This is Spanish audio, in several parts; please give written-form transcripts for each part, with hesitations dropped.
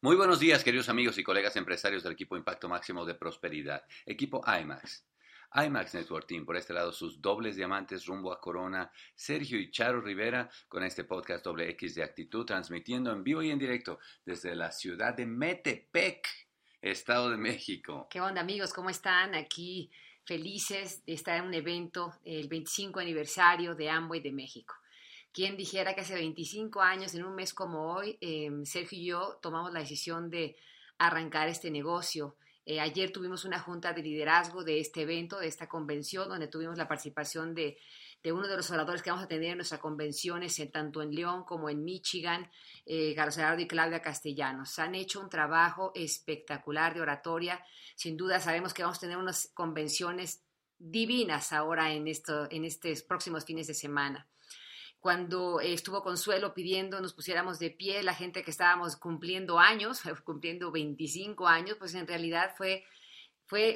Muy buenos días, queridos amigos y colegas empresarios del equipo Impacto Máximo de Prosperidad, equipo IMAX. IMAX Network Team, por este lado sus dobles diamantes rumbo a Corona, Sergio y Charo Rivera con este podcast doble X de actitud, transmitiendo en vivo y en directo desde la ciudad de Metepec, Estado de México. ¿Qué onda, amigos? ¿Cómo están? Aquí felices de estar en un evento, el 25 aniversario de Amway de México. Quien dijera que hace 25 años, en un mes como hoy, Sergio y yo tomamos la decisión de arrancar este negocio. Ayer tuvimos una junta de liderazgo de este evento, de esta convención, donde tuvimos la participación de uno de los oradores que vamos a tener en nuestras convenciones, tanto en León como en Michigan, Carlos Eduardo y Claudia Castellanos. Han hecho un trabajo espectacular de oratoria. Sin duda sabemos que vamos a tener unas convenciones divinas ahora en estos próximos fines de semana. Cuando estuvo Consuelo pidiendo nos pusiéramos de pie, la gente que estábamos cumpliendo años, cumpliendo 25 años, pues en realidad fue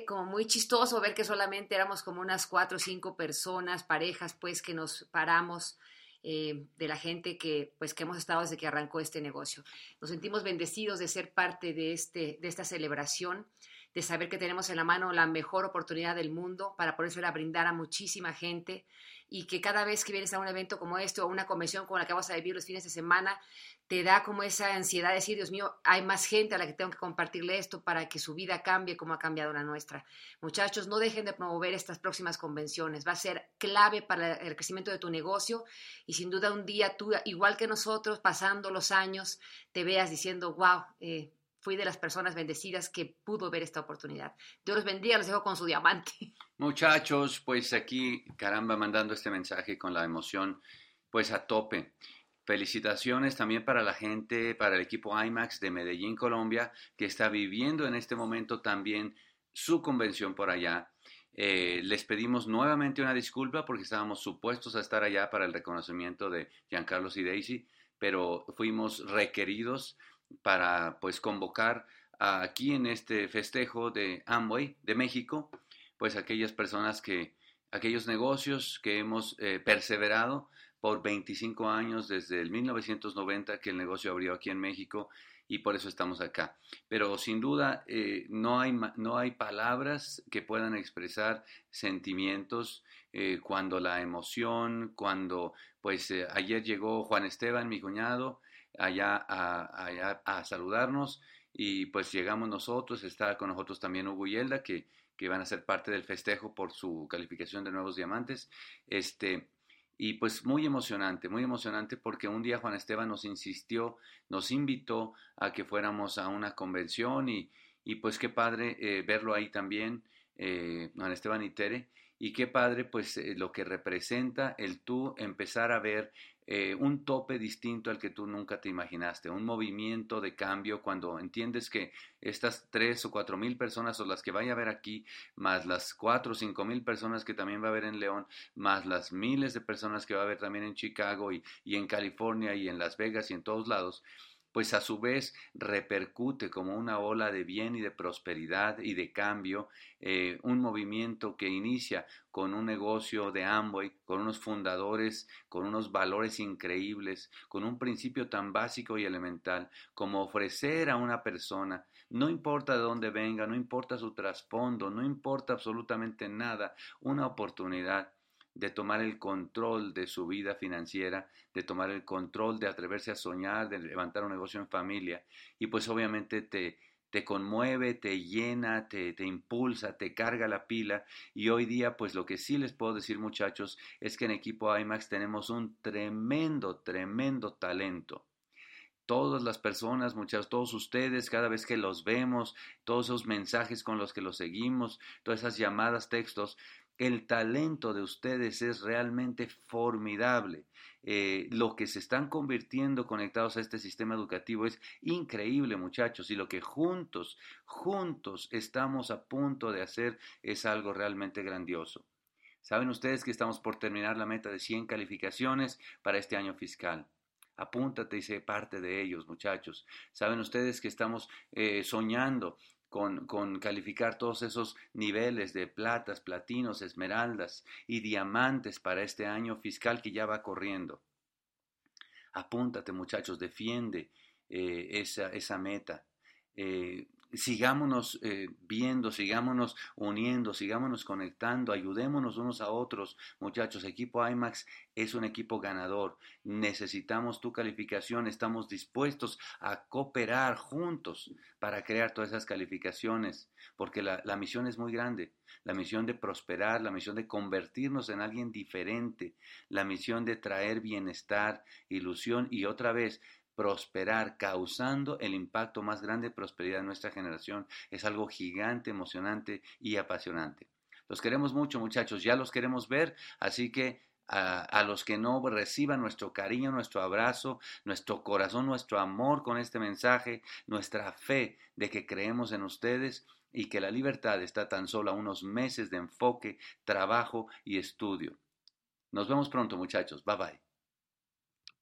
como muy chistoso ver que solamente éramos como unas 4 o 5 personas, parejas, pues que nos paramos de la gente que hemos estado desde que arrancó este negocio. Nos sentimos bendecidos de ser parte de esta celebración, de saber que tenemos en la mano la mejor oportunidad del mundo para poderse brindar a muchísima gente, y que cada vez que vienes a un evento como este o una convención como la que vas a vivir los fines de semana, te da como esa ansiedad de decir, Dios mío, hay más gente a la que tengo que compartirle esto para que su vida cambie como ha cambiado la nuestra. Muchachos, no dejen de promover estas próximas convenciones. Va a ser clave para el crecimiento de tu negocio, y sin duda un día tú, igual que nosotros, pasando los años, te veas diciendo, wow, fui de las personas bendecidas que pudo ver esta oportunidad. Dios los bendiga, los dejo con su diamante. Muchachos, pues aquí, caramba, mandando este mensaje con la emoción, pues a tope. Felicitaciones también para la gente, para el equipo IMAX de Medellín, Colombia, que está viviendo en este momento también su convención por allá. Les pedimos nuevamente una disculpa porque estábamos supuestos a estar allá para el reconocimiento de Giancarlo y Daisy, pero fuimos requeridos para pues convocar aquí en este festejo de Amway de México, pues aquellas personas aquellos negocios que hemos perseverado por 25 años desde el 1990 que el negocio abrió aquí en México, y por eso estamos acá. Pero sin duda no hay palabras que puedan expresar sentimientos cuando la emoción, cuando ayer llegó Juan Esteban, mi cuñado, allá a saludarnos, y pues llegamos nosotros. Está con nosotros también Hugo y Elda, que van a ser parte del festejo por su calificación de nuevos diamantes, y pues muy emocionante, porque un día Juan Esteban nos insistió, nos invitó a que fuéramos a una convención, y pues qué padre verlo ahí también, Juan Esteban y Tere, y qué padre pues lo que representa el tú empezar a ver un tope distinto al que tú nunca te imaginaste, un movimiento de cambio, cuando entiendes que estas 3 o 4 mil personas, o las que vaya a haber aquí, más las 4 o 5 mil personas que también va a haber en León, más las miles de personas que va a haber también en Chicago y en California y en Las Vegas y en todos lados, pues a su vez repercute como una ola de bien y de prosperidad y de cambio, un movimiento que inicia con un negocio de Amway, con unos fundadores, con unos valores increíbles, con un principio tan básico y elemental como ofrecer a una persona, no importa de dónde venga, no importa su trasfondo, no importa absolutamente nada, una oportunidad de tomar el control de su vida financiera, de tomar el control, de atreverse a soñar, de levantar un negocio en familia. Y pues obviamente te conmueve, te llena, te impulsa, te carga la pila. Y hoy día, pues lo que sí les puedo decir, muchachos, es que en Equipo IMAX tenemos un tremendo talento. Todas las personas, muchachos, todos ustedes, cada vez que los vemos, todos esos mensajes con los que los seguimos, todas esas llamadas, textos, el talento de ustedes es realmente formidable. Lo que se están convirtiendo conectados a este sistema educativo es increíble, muchachos, y lo que juntos estamos a punto de hacer es algo realmente grandioso. Saben ustedes que estamos por terminar la meta de 100 calificaciones para este año fiscal. Apúntate y sé parte de ellos, muchachos. Saben ustedes que estamos soñando con calificar todos esos niveles de platas, platinos, esmeraldas y diamantes para este año fiscal que ya va corriendo. Apúntate, muchachos, defiende esa meta. sigámonos viendo, sigámonos uniendo, sigámonos conectando, ayudémonos unos a otros. Muchachos, equipo IMAX es un equipo ganador. Necesitamos tu calificación. Estamos dispuestos a cooperar juntos para crear todas esas calificaciones, porque la misión es muy grande. La misión de prosperar, la misión de convertirnos en alguien diferente, la misión de traer bienestar, ilusión y otra vez, prosperar, causando el impacto más grande de prosperidad en nuestra generación. Es algo gigante, emocionante y apasionante. Los queremos mucho, muchachos. Ya los queremos ver. Así que a los que no reciban nuestro cariño, nuestro abrazo, nuestro corazón, nuestro amor con este mensaje, nuestra fe de que creemos en ustedes y que la libertad está tan solo a unos meses de enfoque, trabajo y estudio. Nos vemos pronto, muchachos. Bye, bye.